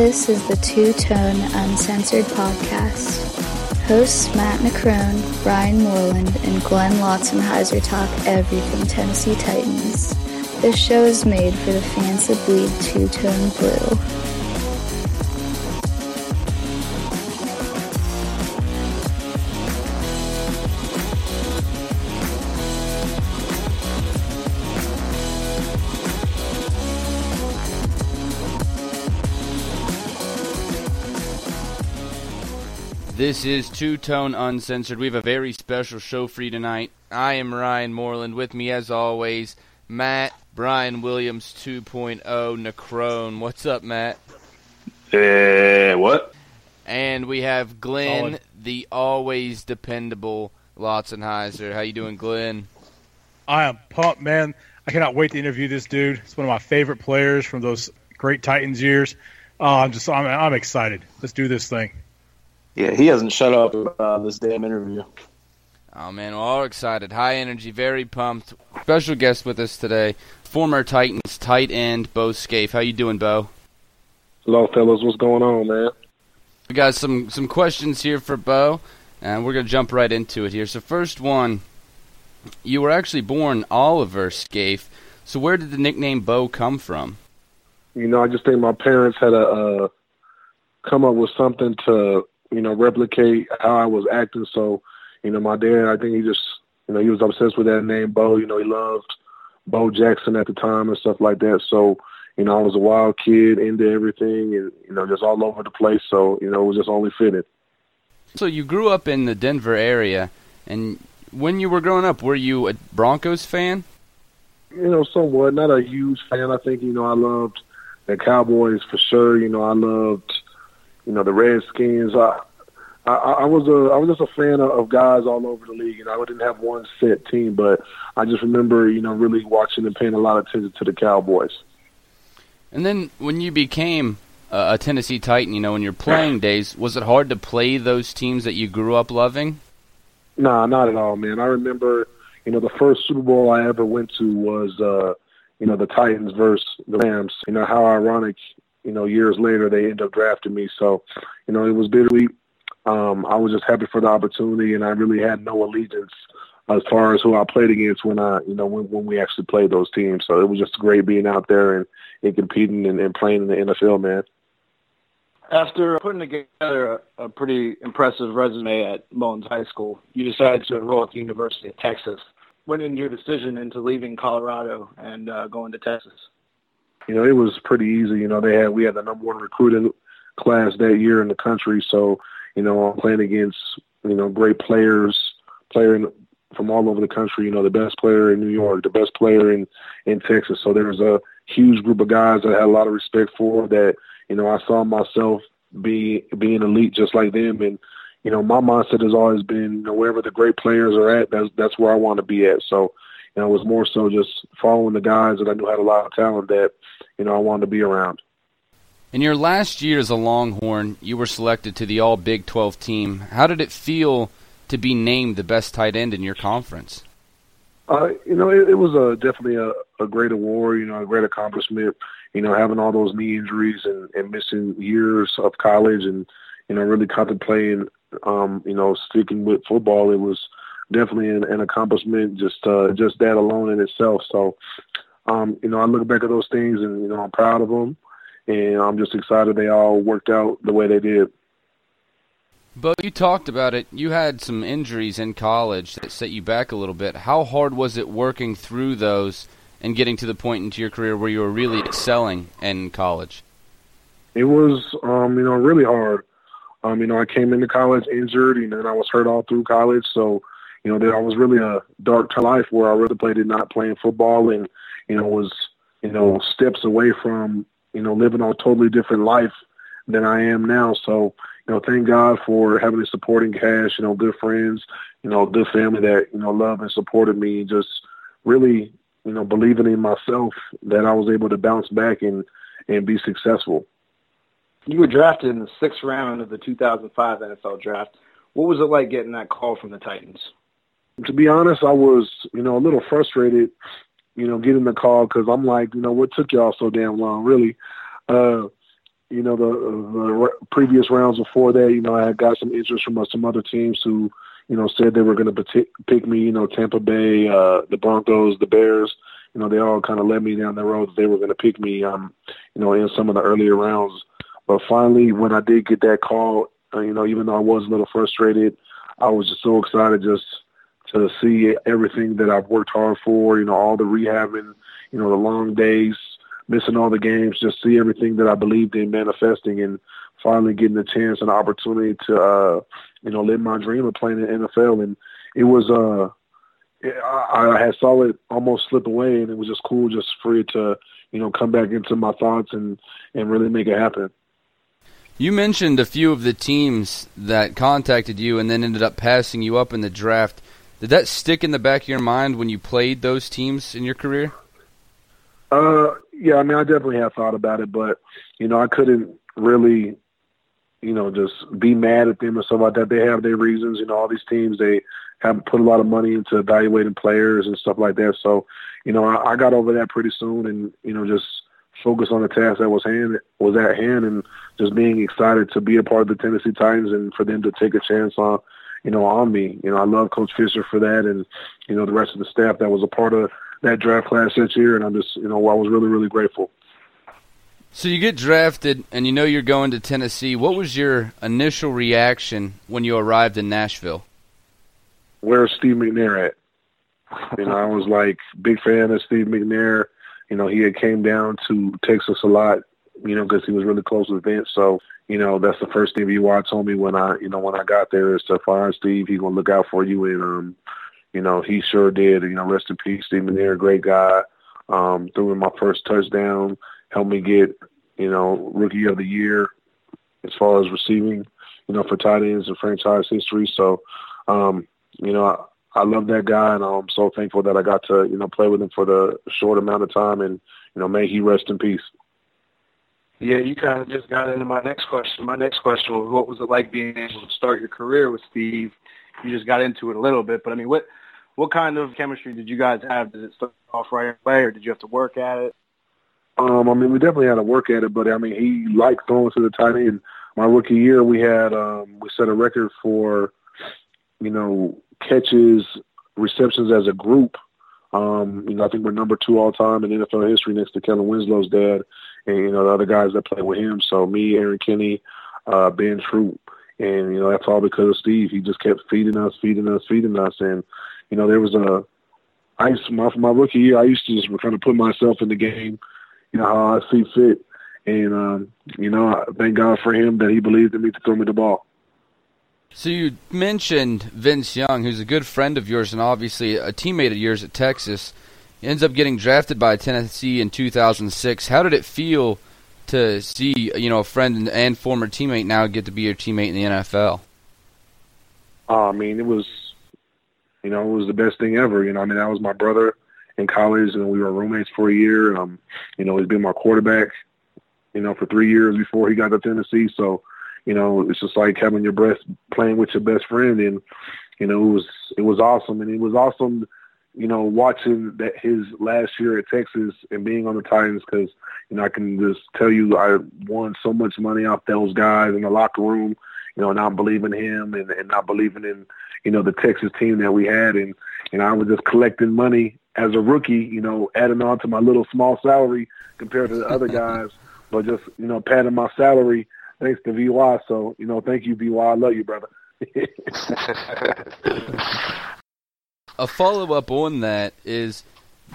This is the Two Tone Uncensored Podcast. Hosts Matt McCrone, Brian Moreland, and Glenn Lotzenheiser talk everything Tennessee Titans. This show is made for the fans that bleed two-tone blue. This is Two Tone Uncensored. We have a very special show for you tonight. I am Ryan Moreland. With me, as always, Matt, Brian Williams 2.0, Necrone. What's up, Matt? What? And we have Glenn, the always dependable Lotzenheiser. How you doing, Glenn? I am pumped, man. I cannot wait to interview this dude. It's one of my favorite players from those great Titans years. I'm excited. Let's do this thing. Yeah, he hasn't shut up about this damn interview. Oh, man, we're all excited. High energy, very pumped. Special guest with us today, former Titans tight end Bo Scaife. How you doing, Bo? Hello, fellas. What's going on, man? We got some questions here for Bo, and we're going to jump right into it here. So first one, you were actually born Oliver Scaife, so where did the nickname Bo come from? You know, I just think my parents had to come up with something to – you know, replicate how I was acting. So, you know, my dad, I think he just, you know, he was obsessed with that name, Bo. You know, he loved Bo Jackson at the time and stuff like that. So, you know, I was a wild kid, into everything, and, you know, just all over the place. So, you know, it was just only fitting. So you grew up in the Denver area, and when you were growing up, were you a Broncos fan? You know, somewhat. Not a huge fan. I think, you know, I loved the Cowboys for sure. You know, I loved, you know, the Redskins. I was just a fan of guys all over the league, and I didn't have one set team, but I just remember, you know, really watching and paying a lot of attention to the Cowboys. And then when you became a Tennessee Titan, you know, in your playing days, was it hard to play those teams that you grew up loving? Nah, not at all, man. I remember, you know, the first Super Bowl I ever went to was, you know, the Titans versus the Rams. You know, how ironic. You know, years later, they end up drafting me. So, you know, it was bitterly. I was just happy for the opportunity, and I really had no allegiance as far as who I played against when I, you know, when we actually played those teams. So it was just great being out there and competing and playing in the NFL, man. After putting together a pretty impressive resume at Mullins High School, you decided to enroll at the University of Texas. What ended your decision into leaving Colorado and going to Texas? You know, it was pretty easy. You know, we had the number one recruiting class that year in the country. So, you know, I'm playing against, you know, great players from all over the country. You know, the best player in New York, the best player in Texas. So there was a huge group of guys that I had a lot of respect for that, you know, I saw myself being elite just like them. And, you know, my mindset has always been, you know, wherever the great players are at, that's where I want to be at. So, you know, it was more so just following the guys that I knew had a lot of talent that, you know, I wanted to be around. In your last year as a Longhorn, you were selected to the All-Big 12 team. How did it feel to be named the best tight end in your conference? You know, it was definitely a great award, you know, a great accomplishment. You know, having all those knee injuries and missing years of college and, you know, really contemplating, you know, sticking with football, it was definitely an accomplishment, just that alone in itself. So, you know, I look back at those things and, you know, I'm proud of them, and I'm just excited they all worked out the way they did. Bo, you talked about it. You had some injuries in college that set you back a little bit. How hard was it working through those and getting to the point into your career where you were really excelling in college? It was, you know, really hard. You know, I came into college injured, you know, and I was hurt all through college, so, you know, there was really a dark time life where I really played not playing football and, you know, was, you know, steps away from, you know, living a totally different life than I am now. So, you know, thank God for having a supporting cast, you know, good friends, you know, good family that, you know, loved and supported me, and just really, you know, believing in myself that I was able to bounce back and be successful. You were drafted in the sixth round of the 2005 NFL draft. What was it like getting that call from the Titans? To be honest, I was, you know, a little frustrated, you know, getting the call because I'm like, you know, what took y'all so damn long, really? you know, the previous rounds before that, you know, I had got some interest from some other teams who, you know, said they were going to pick me, you know, Tampa Bay, the Broncos, the Bears. You know, they all kind of led me down the road that they were going to pick me, you know, in some of the earlier rounds. But finally, when I did get that call, you know, even though I was a little frustrated, I was just so excited just to see everything that I've worked hard for, you know, all the rehabbing, you know, the long days, missing all the games, just see everything that I believed in manifesting and finally getting the chance and opportunity to, you know, live my dream of playing in the NFL. And it was, I had saw it almost slip away, and it was just cool just for it to, you know, come back into my thoughts and really make it happen. You mentioned a few of the teams that contacted you and then ended up passing you up in the draft. Did that stick in the back of your mind when you played those teams in your career? Yeah, I mean, I definitely have thought about it, but, you know, I couldn't really, you know, just be mad at them or something like that. They have their reasons. You know, all these teams, they have put a lot of money into evaluating players and stuff like that. So, you know, I got over that pretty soon and, you know, just focus on the task that was at hand and just being excited to be a part of the Tennessee Titans and for them to take a chance on, you know, on me. You know, I love Coach Fisher for that and, you know, the rest of the staff that was a part of that draft class this year. And I'm just, you know, I was really, really grateful. So you get drafted and you know you're going to Tennessee. What was your initial reaction when you arrived in Nashville? Where's Steve McNair at? You know, I was like big fan of Steve McNair. You know, he had came down to Texas a lot, you know, because he was really close with Vince. So, you know, that's the first thing Watt told me when I got there is to find Steve. He's going to look out for you. And, you know, he sure did. You know, rest in peace, Steve McNair, great guy. Threw in my first touchdown, helped me get, you know, Rookie of the Year as far as receiving, you know, for tight ends in franchise history. So, you know, I love that guy, and I'm so thankful that I got to, you know, play with him for the short amount of time, and, you know, may he rest in peace. Yeah, you kind of just got into my next question. My next question was, what was it like being able to start your career with Steve? You just got into it a little bit, but, I mean, what kind of chemistry did you guys have? Did it start off right away, or did you have to work at it? I mean, we definitely had to work at it, but, I mean, he liked throwing to the tight end. My rookie year, we had we set a record for, you know, catches, receptions as a group. You know, I think we're number 2 all time in NFL history next to Kellen Winslow's dad and, you know, the other guys that play with him. So me, Aaron Kenny, Ben Troop. And, you know, that's all because of Steve. He just kept feeding us. And, you know, there was my rookie year, I used to just kind of put myself in the game, you know, how I see fit. And, you know, thank God for him that he believed in me to throw me the ball. So you mentioned Vince Young, who's a good friend of yours and obviously a teammate of yours at Texas. He ends up getting drafted by Tennessee in 2006. How did it feel to see, you know, a friend and former teammate now get to be your teammate in the NFL? I mean, it was the best thing ever. You know, I mean, that was my brother in college, and we were roommates for a year. You know, he's been my quarterback, you know, for 3 years before he got to Tennessee. So, you know, it's just like having your best playing with your best friend, and you know it was awesome, and it was awesome, you know, watching that his last year at Texas and being on the Titans because you know I can just tell you I won so much money off those guys in the locker room, you know, not believing him and not believing in you know the Texas team that we had, and you know I was just collecting money as a rookie, you know, adding on to my little small salary compared to the other guys, but just you know padding my salary. Thanks to VY. So, you know, thank you, VY. I love you, brother. A follow-up on that is,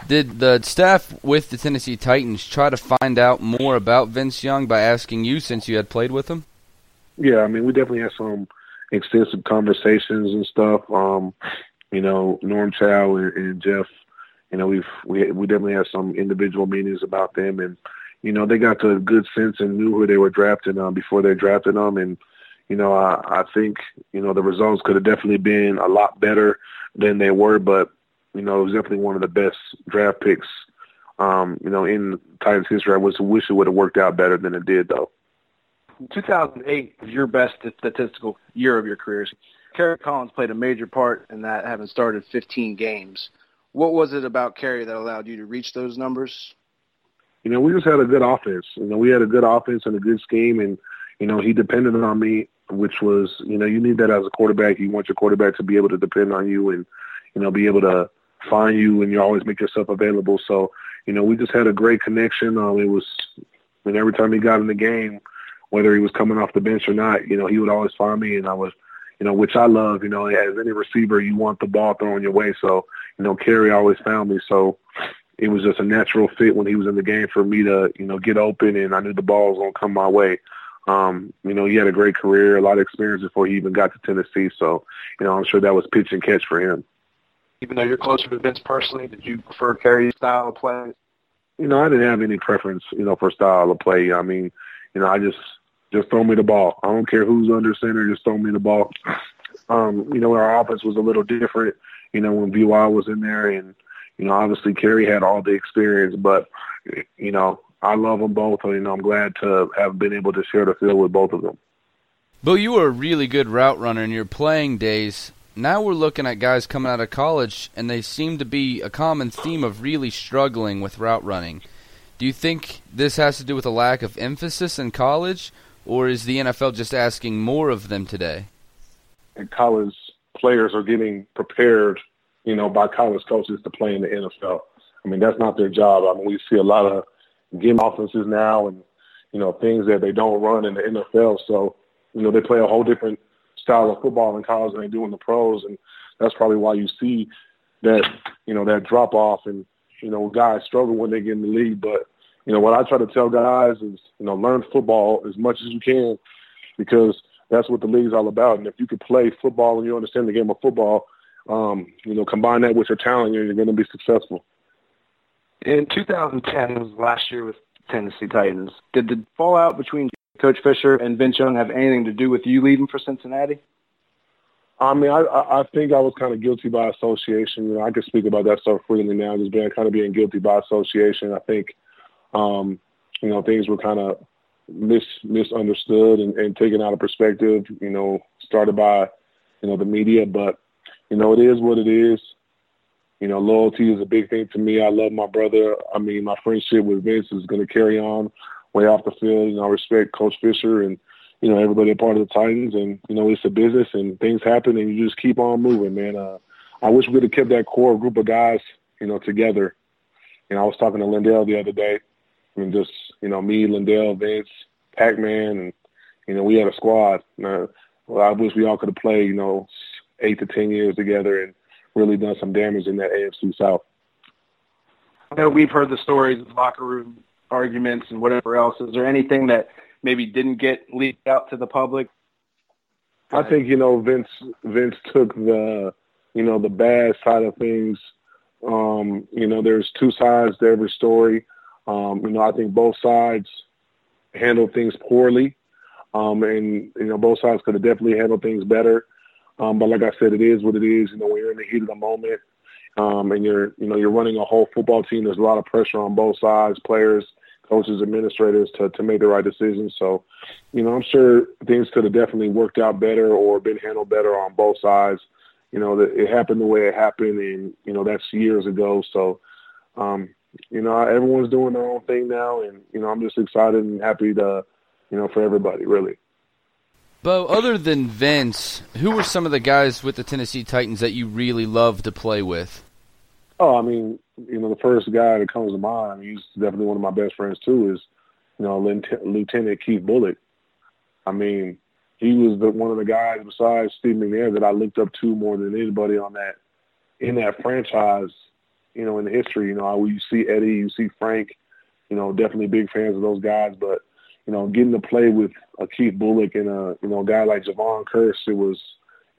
did the staff with the Tennessee Titans try to find out more about Vince Young by asking you since you had played with him? Yeah, I mean, we definitely had some extensive conversations and stuff. You know, Norm Chow and Jeff, you know, we definitely had some individual meetings about them and, you know, they got the good sense and knew who they were drafting before they drafted them. And, you know, I think, you know, the results could have definitely been a lot better than they were. But, you know, it was definitely one of the best draft picks, you know, in Titans history. I wish it would have worked out better than it did, though. 2008 was your best statistical year of your career. Kerry Collins played a major part in that, having started 15 games. What was it about Kerry that allowed you to reach those numbers? you know, we just had a good offense. You know, we had a good offense and a good scheme, and, you know, he depended on me, which was, you know, you need that as a quarterback. You want your quarterback to be able to depend on you and, you know, be able to find you, and you always make yourself available. So, you know, we just had a great connection. It was, and every time he got in the game, whether he was coming off the bench or not, you know, he would always find me, and I was, you know, which I love. You know, as any receiver, you want the ball thrown your way. So, you know, Kerry always found me. So it was just a natural fit when he was in the game for me to, you know, get open, and I knew the ball was going to come my way. You know, he had a great career, a lot of experience before he even got to Tennessee. So, you know, I'm sure that was pitch and catch for him. Even though you're closer to Vince personally, did you prefer Kerry's style of play? You know, I didn't have any preference, you know, for style of play. I mean, you know, I just throw me the ball. I don't care who's under center, just throw me the ball. You know, our offense was a little different, you know, when VY was in there, and, you know, obviously Kerry had all the experience, but, you know, I love them both, and, you know, I'm glad to have been able to share the field with both of them. Bo, you were a really good route runner in your playing days. Now we're looking at guys coming out of college, and they seem to be a common theme of really struggling with route running. Do you think this has to do with a lack of emphasis in college, or is the NFL just asking more of them today? And college players are getting prepared, you know, by college coaches to play in the NFL. I mean, that's not their job. I mean, we see a lot of game offenses now and, you know, things that they don't run in the NFL. So, you know, they play a whole different style of football in college than they do in the pros, and that's probably why you see that, you know, that drop-off, and, you know, guys struggle when they get in the league. But, you know, what I try to tell guys is, you know, learn football as much as you can, because that's what the league's all about. And if you can play football and you understand the game of football, you know, combine that with your talent, you're going to be successful. In 2010, was last year with Tennessee Titans, did the fallout between Coach Fisher and Vince Young have anything to do with you leaving for Cincinnati? I mean, I think I was kind of guilty by association. You know, I can speak about that so freely now, just being guilty by association. I think, you know, things were kind of misunderstood and taken out of perspective, you know, started by, you know, the media. But, you know, it is what it is. You know, loyalty is a big thing to me. I love my brother. I mean, my friendship with Vince is going to carry on way off the field. You know, I respect Coach Fisher and, you know, everybody a part of the Titans. And, you know, it's a business and things happen, and you just keep on moving, man. I wish we could have kept that core group of guys, you know, together. You know, I was talking to Lindell the other day, and just, you know, me, Lindell, Vince, Pac-Man, and, you know, we had a squad. You know, well, I wish we all could have played, you know, 8 to 10 years together and really done some damage in that AFC South. I know we've heard the stories of locker room arguments and whatever else. Is there anything that maybe didn't get leaked out to the public? I think, you know, Vince took the, you know, the bad side of things. You know, there's two sides to every story. You know, I think both sides handled things poorly. And, you know, both sides could have definitely handled things better. But like I said, it is what it is. You know, when you're in the heat of the moment, and you're running a whole football team, there's a lot of pressure on both sides, players, coaches, administrators to make the right decisions. So, you know, I'm sure things could have definitely worked out better or been handled better on both sides. You know, it happened the way it happened, and, you know, that's years ago. So, you know, everyone's doing their own thing now, and, you know, I'm just excited and happy to, you know, for everybody, really. Bo, other than Vince, who were some of the guys with the Tennessee Titans that you really loved to play with? Oh, I mean, you know, the first guy that comes to mind, he's definitely one of my best friends too, is, you know, Lieutenant Keith Bullock. I mean, he was one of the guys besides Steve McNair that I looked up to more than anybody in that franchise, you know, in the history. You know, you see Eddie, you see Frank, you know, definitely big fans of those guys, but, you know, getting to play with a Keith Bullock and a guy like Javon Kirst, it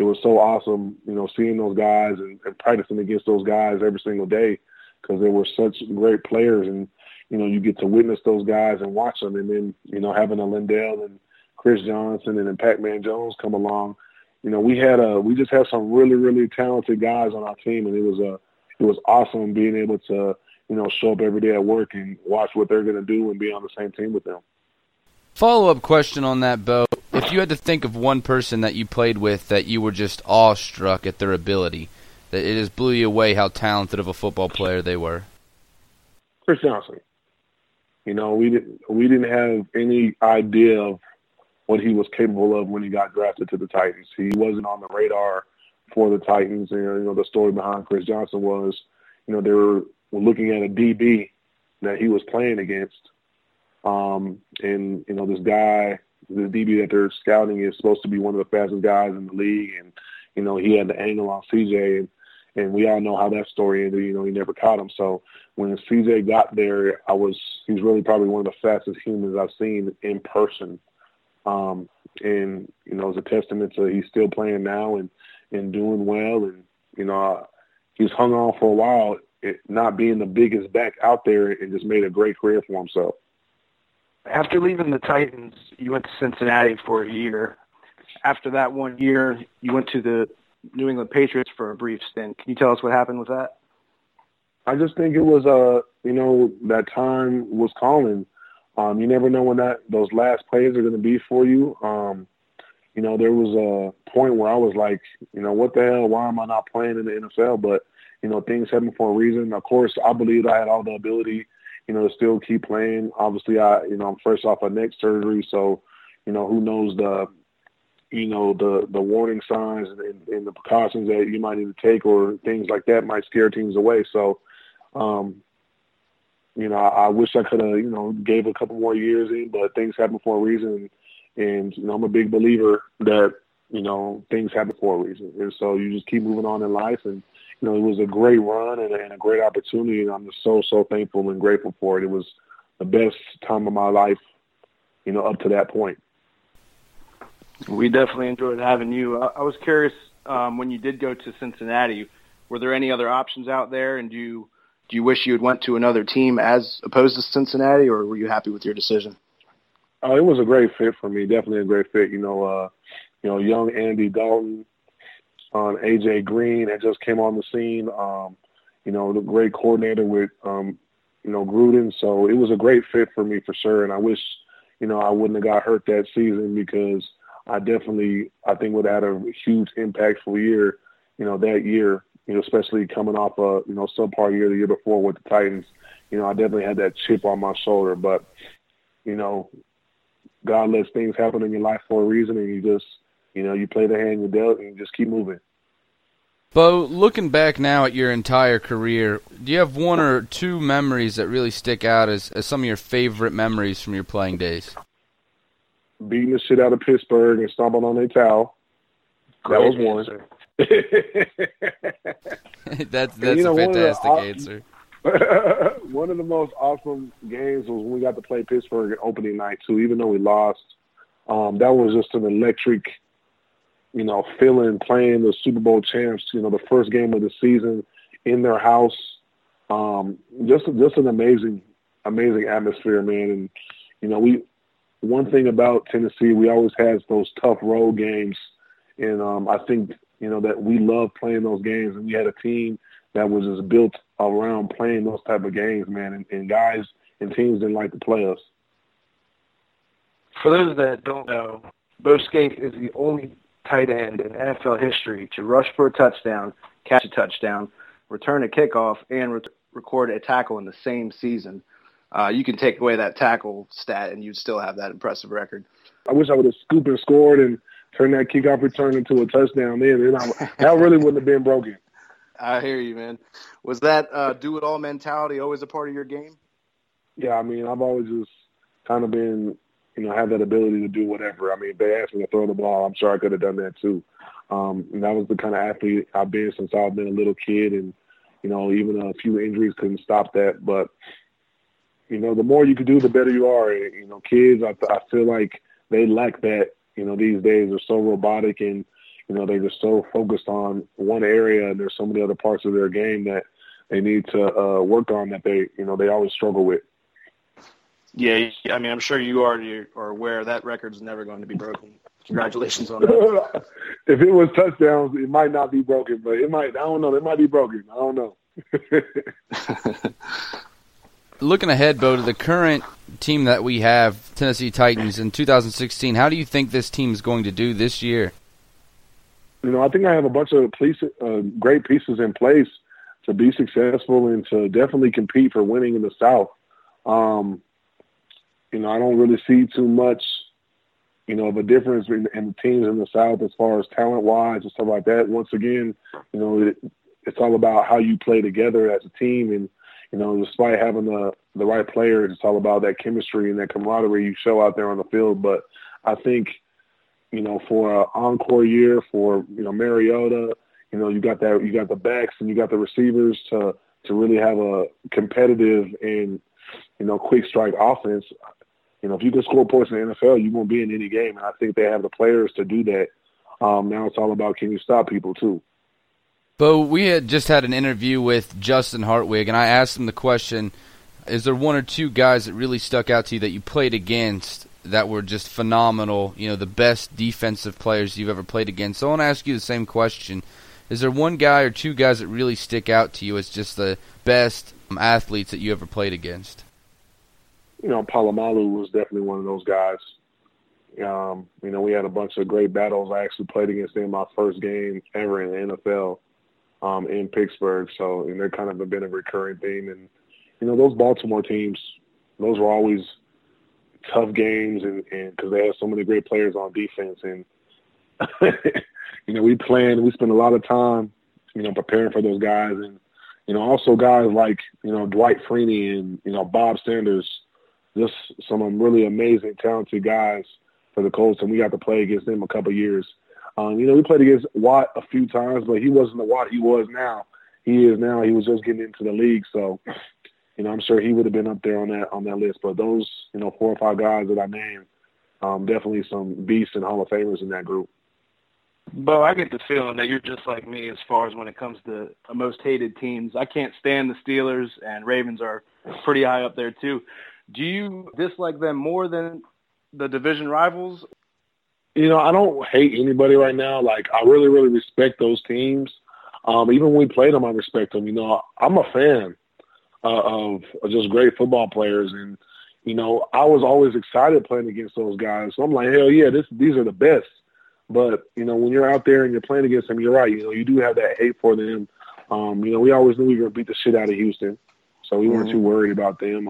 was so awesome, you know, seeing those guys and practicing against those guys every single day, because they were such great players, and, you know, you get to witness those guys and watch them. And then, you know, having a Lindell and Chris Johnson and then Pac-Man Jones come along, you know, we just had some really, really talented guys on our team, and it was awesome being able to, you know, show up every day at work and watch what they're going to do and be on the same team with them. Follow-up question on that, Bo. If you had to think of one person that you played with that you were just awestruck at their ability, that it just blew you away how talented of a football player they were. Chris Johnson. You know, we didn't have any idea of what he was capable of when he got drafted to the Titans. He wasn't on the radar for the Titans. And, you know, the story behind Chris Johnson was, you know, they were looking at a DB that he was playing against. And, you know, this guy, the DB that they're scouting is supposed to be one of the fastest guys in the league. And, you know, he had the angle on CJ, and we all know how that story ended. You know, he never caught him. So when CJ got there, he's really probably one of the fastest humans I've seen in person. And, you know, it's a testament to he's still playing now and doing well. And, you know, he's hung on for a while, not being the biggest back out there, and just made a great career for himself. After leaving the Titans, you went to Cincinnati for a year. After that one year, you went to the New England Patriots for a brief stint. Can you tell us what happened with that? I just think it was, you know, that time was calling. You never know when those last plays are going to be for you. You know, there was a point where I was like, you know, what the hell? Why am I not playing in the NFL? But, you know, things happen for a reason. Of course, I believed I had all the ability, you know, to still keep playing. Obviously, I'm fresh off of neck surgery, so, you know, who knows the warning signs and the precautions that you might need to take or things like that might scare teams away. So, you know, I wish I could have, you know, gave a couple more years in, but things happen for a reason. And, you know, I'm a big believer that, you know, things happen for a reason. And so you just keep moving on in life. And, you know, it was a great run and a great opportunity. And I'm just so, so thankful and grateful for it. It was the best time of my life, you know, up to that point. We definitely enjoyed having you. I was curious, when you did go to Cincinnati, were there any other options out there? And do you wish you had went to another team as opposed to Cincinnati, or were you happy with your decision? It was a great fit for me, definitely a great fit. You know, young Andy Dalton, A.J. Green that just came on the scene, you know, the great coordinator with, you know, Gruden. So it was a great fit for me for sure. And I wish, you know, I wouldn't have got hurt that season because I think would have had a huge impactful year, you know, that year. You know, especially coming off a, you know, subpar year the year before with the Titans, you know, I definitely had that chip on my shoulder. But, you know, God lets things happen in your life for a reason, and you just, you know, you play the hand you're dealt and you just keep moving. Bo, looking back now at your entire career, do you have one or two memories that really stick out as some of your favorite memories from your playing days? Beating the shit out of Pittsburgh and stomping on their towel. Great that was one. Answer. that's a fantastic answer. One of the most awesome games was when we got to play Pittsburgh on opening night too, even though we lost. That was just an electric, you know, feeling playing the Super Bowl champs, you know, the first game of the season in their house. Just an amazing atmosphere, man. And you know, one thing about Tennessee, we always had those tough road games, and I think, you know, that we love playing those games, and we had a team that was just built around playing those type of games, man, and guys and teams didn't like to play us. For those that don't know, Bo Scaife is the only tight end in NFL history to rush for a touchdown, catch a touchdown, return a kickoff, and record a tackle in the same season. You can take away that tackle stat, and you'd still have that impressive record. I wish I would have scooped and scored and turn that kickoff return into a touchdown then. That really wouldn't have been broken. I hear you, man. Was that do-it-all mentality always a part of your game? Yeah, I mean, I've always just kind of been, you know, have that ability to do whatever. I mean, if they asked me to throw the ball, I'm sure I could have done that too. And that was the kind of athlete I've been since I've been a little kid. And, you know, even a few injuries couldn't stop that. But, you know, the more you can do, the better you are. And, you know, kids, I feel like they lack that. You know, these days they're so robotic and, you know, they're just so focused on one area, and there's so many other parts of their game that they need to work on that they, you know, they always struggle with. Yeah, I mean, I'm sure you already are aware that record's never going to be broken. Congratulations on that. If it was touchdowns, it might not be broken, but it might, I don't know, it might be broken. I don't know. Looking ahead, Bo, to the current team that we have, Tennessee Titans, in 2016, how do you think this team is going to do this year? You know, I think I have a bunch of great pieces in place to be successful and to definitely compete for winning in the South. you know, I don't really see too much, you know, of a difference in the teams in the South as far as talent-wise and stuff like that. Once again, you know, it's all about how you play together as a team. And, you know, despite having the right players, it's all about that chemistry and that camaraderie you show out there on the field. But I think, you know, for an encore year for, you know, Mariota, you know, you got the backs and you got the receivers to really have a competitive and, you know, quick strike offense. You know, if you can score points in the NFL, you won't be in any game. And I think they have the players to do that. Now it's all about, can you stop people too? Bo, we had just had an interview with Justin Hartwig, and I asked him the question, is there one or two guys that really stuck out to you that you played against that were just phenomenal, you know, the best defensive players you've ever played against? So I want to ask you the same question. Is there one guy or two guys that really stick out to you as just the best athletes that you ever played against? You know, Palomalu was definitely one of those guys. You know, we had a bunch of great battles. I actually played against him my first game ever in the NFL in Pittsburgh. So, and they're kind of been a recurring theme. And, you know, those Baltimore teams, those were always tough games and because they had so many great players on defense. And, you know, we spent a lot of time, you know, preparing for those guys. And, you know, also guys like, you know, Dwight Freeney and, you know, Bob Sanders, just some really amazing, talented guys for the Colts. And we got to play against them a couple of years. You know, we played against Watt a few times, but he wasn't the Watt he was now. He is now. He was just getting into the league. So, you know, I'm sure he would have been up there on that list. But those, you know, 4 or 5 guys that I named, definitely some beasts and Hall of Famers in that group. Bo, I get the feeling that you're just like me as far as when it comes to most hated teams. I can't stand the Steelers, and Ravens are pretty high up there too. Do you dislike them more than the division rivals? You know, I don't hate anybody right now. Like, I really, really respect those teams. Even when we play them, I respect them. You know, I'm a fan of just great football players. And, you know, I was always excited playing against those guys. So I'm like, hell yeah, these are the best. But, you know, when you're out there and you're playing against them, you're right. You know, you do have that hate for them. You know, we always knew we were going to beat the shit out of Houston. So we weren't too worried about them.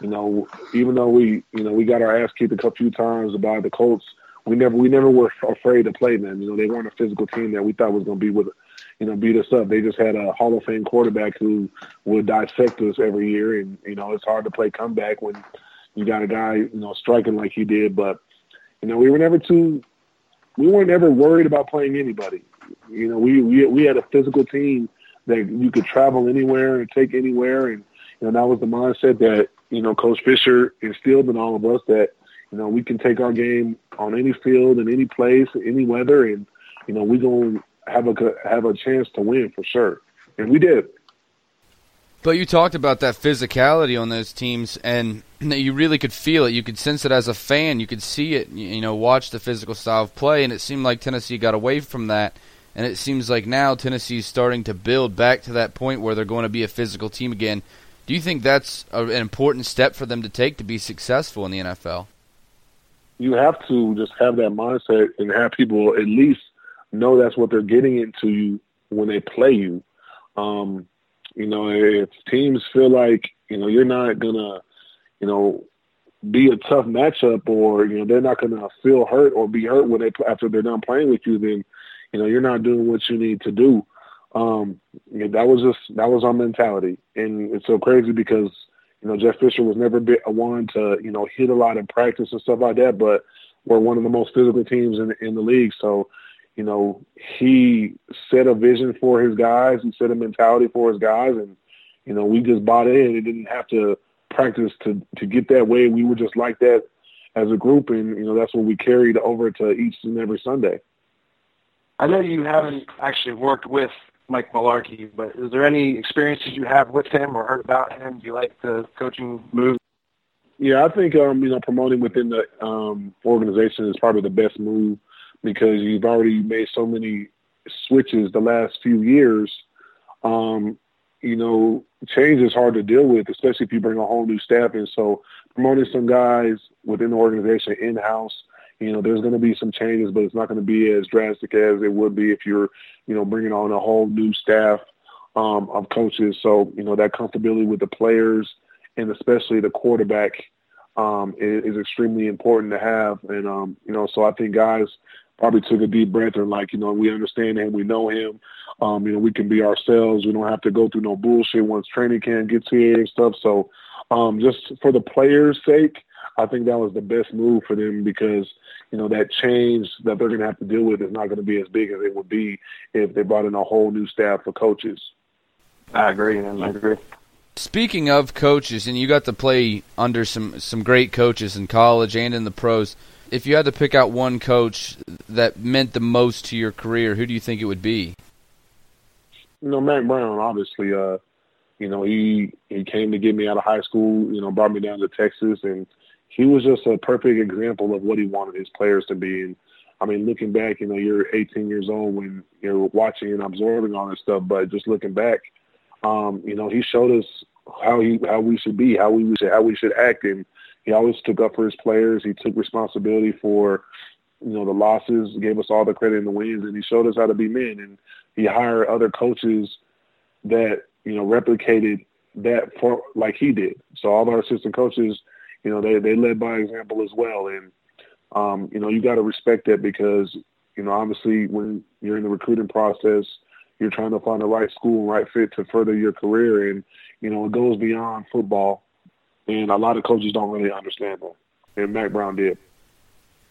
You know, even though we got our ass kicked a few times by the Colts, we never were afraid to play them. You know, they weren't a physical team that we thought was going to beat us up. They just had a Hall of Fame quarterback who would dissect us every year. And, you know, it's hard to play comeback when you got a guy, you know, striking like he did. But, you know, we weren't ever worried about playing anybody. You know, we had a physical team that you could travel anywhere and take anywhere. And, you know, that was the mindset that, you know, Coach Fisher instilled in all of us, that, you know, we can take our game on any field and any place, any weather, and, you know, we're going to have a chance to win for sure. And we did. But you talked about that physicality on those teams, and you really could feel it. You could sense it as a fan. You could see it, you know, watch the physical style of play, and it seemed like Tennessee got away from that. And it seems like now Tennessee's starting to build back to that point where they're going to be a physical team again. Do you think that's an important step for them to take to be successful in the NFL? You have to just have that mindset and have people at least know that's what they're getting into you when they play you. You know, if teams feel like, you know, you're not going to, you know, be a tough matchup, or, you know, they're not going to feel hurt or be hurt when after they're done playing with you, then, you know, you're not doing what you need to do. That was our mentality. And it's so crazy because, you know, Jeff Fisher was never a one to, you know, hit a lot in practice and stuff like that, but we're one of the most physical teams in the league. So, you know, he set a vision for his guys. He set a mentality for his guys. And, you know, we just bought in. It didn't have to practice to get that way. We were just like that as a group. And, you know, that's what we carried over to each and every Sunday. I know you haven't actually worked with Mike Mularkey, but is there any experiences you have with him or heard about him? Do you like the coaching move? Yeah, I think, you know, promoting within the organization is probably the best move, because you've already made so many switches the last few years. You know, change is hard to deal with, especially if you bring a whole new staff in. So promoting some guys within the organization in-house, you know, there's going to be some changes, but it's not going to be as drastic as it would be if you're, you know, bringing on a whole new staff of coaches. So, you know, that comfortability with the players and especially the quarterback is extremely important to have. And, so I think guys probably took a deep breath and like, we understand him, we know him, we can be ourselves. We don't have to go through no bullshit once training camp gets here and stuff. So just for the players' sake, I think that was the best move for them because, that change that they're going to have to deal with is not going to be as big as it would be if they brought in a whole new staff of coaches. I agree, man. I agree. Speaking of coaches, and you got to play under some great coaches in college and in the pros, if you had to pick out one coach that meant the most to your career, who do you think it would be? Mack Brown, obviously. He came to get me out of high school, brought me down to Texas, and he was just a perfect example of what he wanted his players to be. And, looking back, you're 18 years old when you're watching and absorbing all this stuff, but just looking back, he showed us how we should be, how we should act, and he always took up for his players. He took responsibility for, the losses, gave us all the credit in the wins, and he showed us how to be men. And he hired other coaches that, replicated that for like he did. So all of our assistant coaches, they led by example as well. And, you got to respect that because, obviously when you're in the recruiting process, you're trying to find the right school and right fit to further your career. And, it goes beyond football. And a lot of coaches don't really understand that. And Mack Brown did.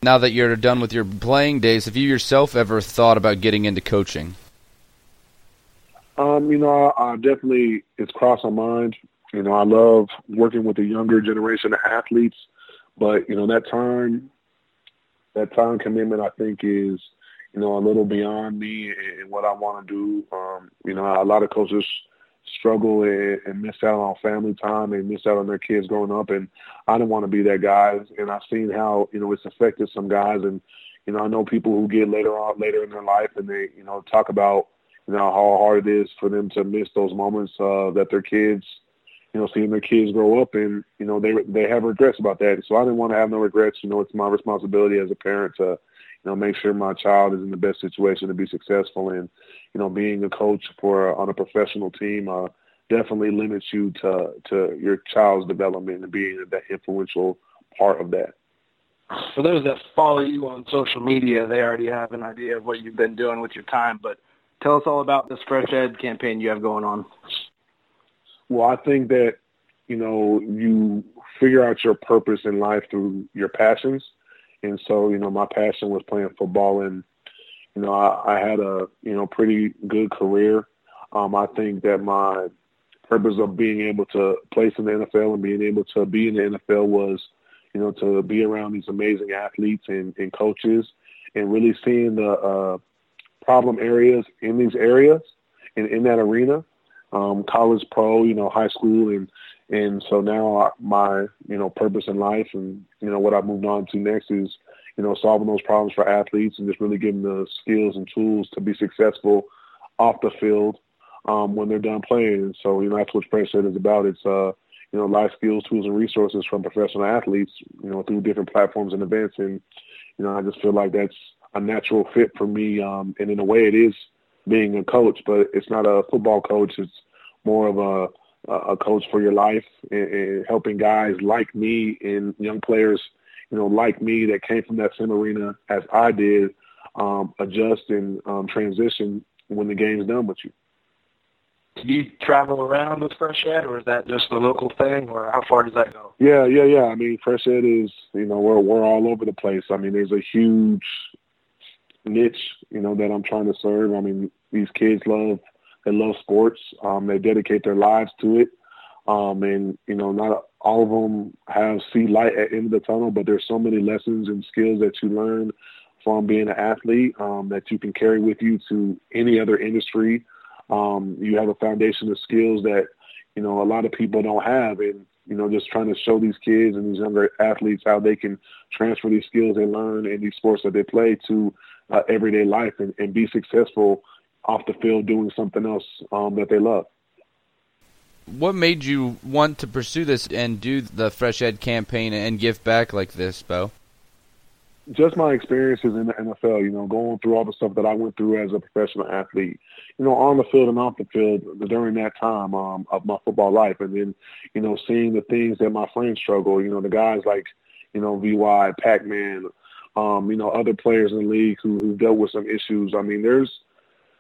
Now that you're done with your playing days, have you yourself ever thought about getting into coaching? I definitely, it's crossed my mind. I love working with the younger generation of athletes, but, that time commitment, I think is, a little beyond me and what I want to do. A lot of coaches struggle and miss out on family time. They miss out on their kids growing up, and I don't want to be that guy. And I've seen how, it's affected some guys. And, I know people who get later in their life and they, talk about, how hard it is for them to miss those moments that their kids, seeing their kids grow up and, they have regrets about that. So I didn't want to have no regrets. It's my responsibility as a parent to, make sure my child is in the best situation to be successful. And, being a coach on a professional team definitely limits you to your child's development and being that influential part of that. For those that follow you on social media, they already have an idea of what you've been doing with your time, but tell us all about this Fresh Ed campaign you have going on. Well, I think that, you figure out your purpose in life through your passions. And so, my passion was playing football and, I had a, pretty good career. I think that my purpose of being able to place in the NFL and being able to be in the NFL was, to be around these amazing athletes and coaches and really seeing the problem areas in these areas and in that arena, college, pro, high school. And so now my, purpose in life and, what I've moved on to next is, solving those problems for athletes and just really giving the skills and tools to be successful off the field when they're done playing. And so, that's what Fresh Ed is about. It's, life skills, tools, and resources from professional athletes, through different platforms and events. And, I just feel like that's a natural fit for me. And in a way it is being a coach, but it's not a football coach. It's more of a coach for your life and helping guys like me and young players, like me that came from that same arena as I did, adjust and transition when the game's done with you. Do you travel around with Fresh Ed, or is that just the local thing, or how far does that go? Yeah. I mean, Fresh Ed is, we're all over the place. I mean, there's a huge niche, that I'm trying to serve. I mean, these kids love sports. They dedicate their lives to it. And, not all of them see light at the end of the tunnel, but there's so many lessons and skills that you learn from being an athlete that you can carry with you to any other industry. You have a foundation of skills that, a lot of people don't have. And, just trying to show these kids and these younger athletes how they can transfer these skills they learn in these sports that they play to everyday life and be successful off the field doing something else that they love. What made you want to pursue this and do the Fresh Ed campaign and give back like this, Bo? just my experiences in the NFL, you know, going through all the stuff that I went through as a professional athlete, you know, on the field and off the field during that time of my football life. And then, you know, seeing the things that my friends struggle, you know, the guys like, you know, VY, Pac-Man, you know, other players in the league who dealt with some issues. I mean, there's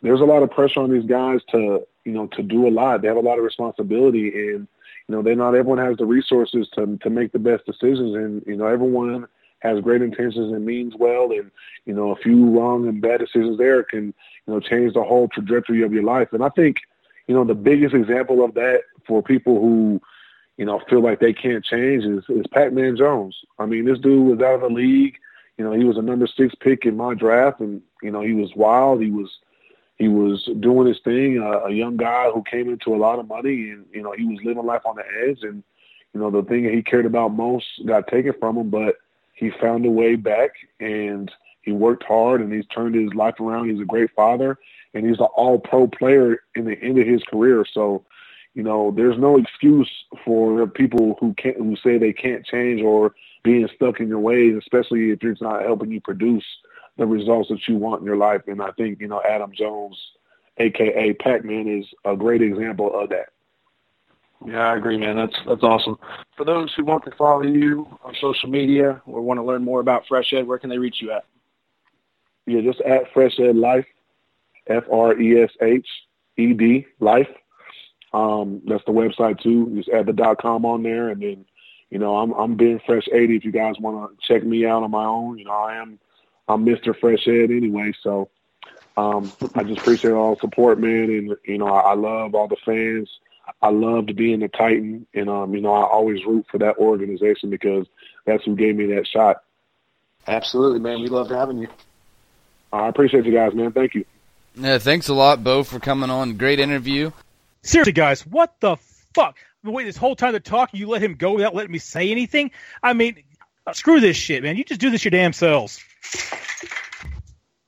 a lot of pressure on these guys to, you know, to do a lot. They have a lot of responsibility, and, you know, they're not, everyone has the resources to make the best decisions. And, you know, everyone has great intentions and means well. And, you know, a few wrong and bad decisions there can, you know, change the whole trajectory of your life. And I think, you know, the biggest example of that for people who, you know, feel like they can't change is Pac-Man Jones. I mean, this dude was out of the league. You know, he was a number 6 pick in my draft, and, you know, he was wild. He was doing his thing, a young guy who came into a lot of money, and, you know, he was living life on the edge, and, you know, the thing that he cared about most got taken from him, but he found a way back, and he worked hard, and he's turned his life around. He's a great father, and he's an all-pro player in the end of his career. So, you know, there's no excuse for people who say they can't change or being stuck in your ways, especially if it's not helping you produce the results that you want in your life. And I think, you know, Adam Jones, a.k.a. Pac-Man, is a great example of that. Yeah, I agree, man. That's awesome. For those who want to follow you on social media or want to learn more about Fresh Ed, where can they reach you at? Yeah, just at Fresh Ed Life, FRESHED, Life. That's the website, too. Just add the .com on there. And then, you know, I'm Ben Fresh 80 if you guys want to check me out on my own. You know, I'm Mr. Fresh Ed anyway, so I just appreciate all the support, man. And, you know, I love all the fans. I loved being a Titan, and, you know, I always root for that organization because that's who gave me that shot. Absolutely, man. We loved having you. I appreciate you guys, man. Thank you. Yeah, thanks a lot, Bo, for coming on. Great interview. Seriously, guys, what the fuck? I've been waiting this whole time to talk. You let him go without letting me say anything? I mean, screw this shit, man. You just do this your damn selves.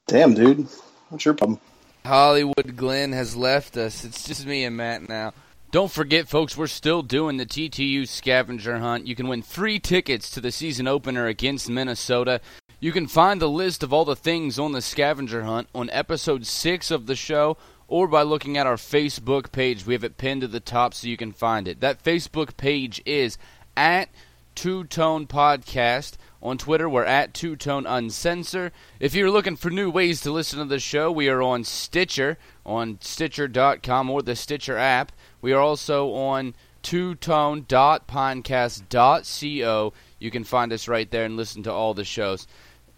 Damn, dude. What's your problem? Hollywood Glenn has left us. It's just me and Matt now. Don't forget, folks, we're still doing the TTU scavenger hunt. You can win free tickets to the season opener against Minnesota. You can find the list of all the things on the scavenger hunt on episode 6 of the show, or by looking at our Facebook page. We have it pinned to the top so you can find it. That Facebook page is at Two Tone Podcast. On Twitter, we're at Two Tone Uncensored. If you're looking for new ways to listen to the show, we are on Stitcher, on Stitcher.com or the Stitcher app. We are also on twotone.pinecast.co. You can find us right there and listen to all the shows.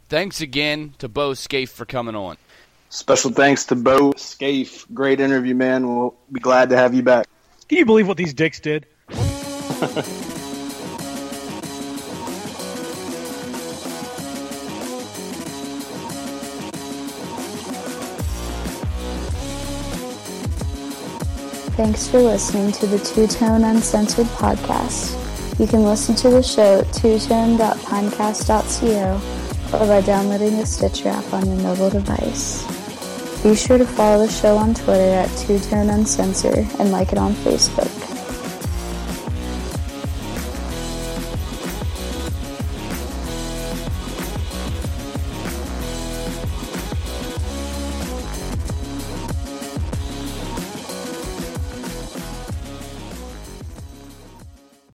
Thanks again to Bo Scaife for coming on. Special thanks to Bo Scaife. Great interview, man. We'll be glad to have you back. Can you believe what these dicks did? Thanks for listening to the Two Tone Uncensored podcast. You can listen to the show at twotone.pinecast.co or by downloading the Stitcher app on your mobile device. Be sure to follow the show on Twitter at Two Tone Uncensored and like it on Facebook.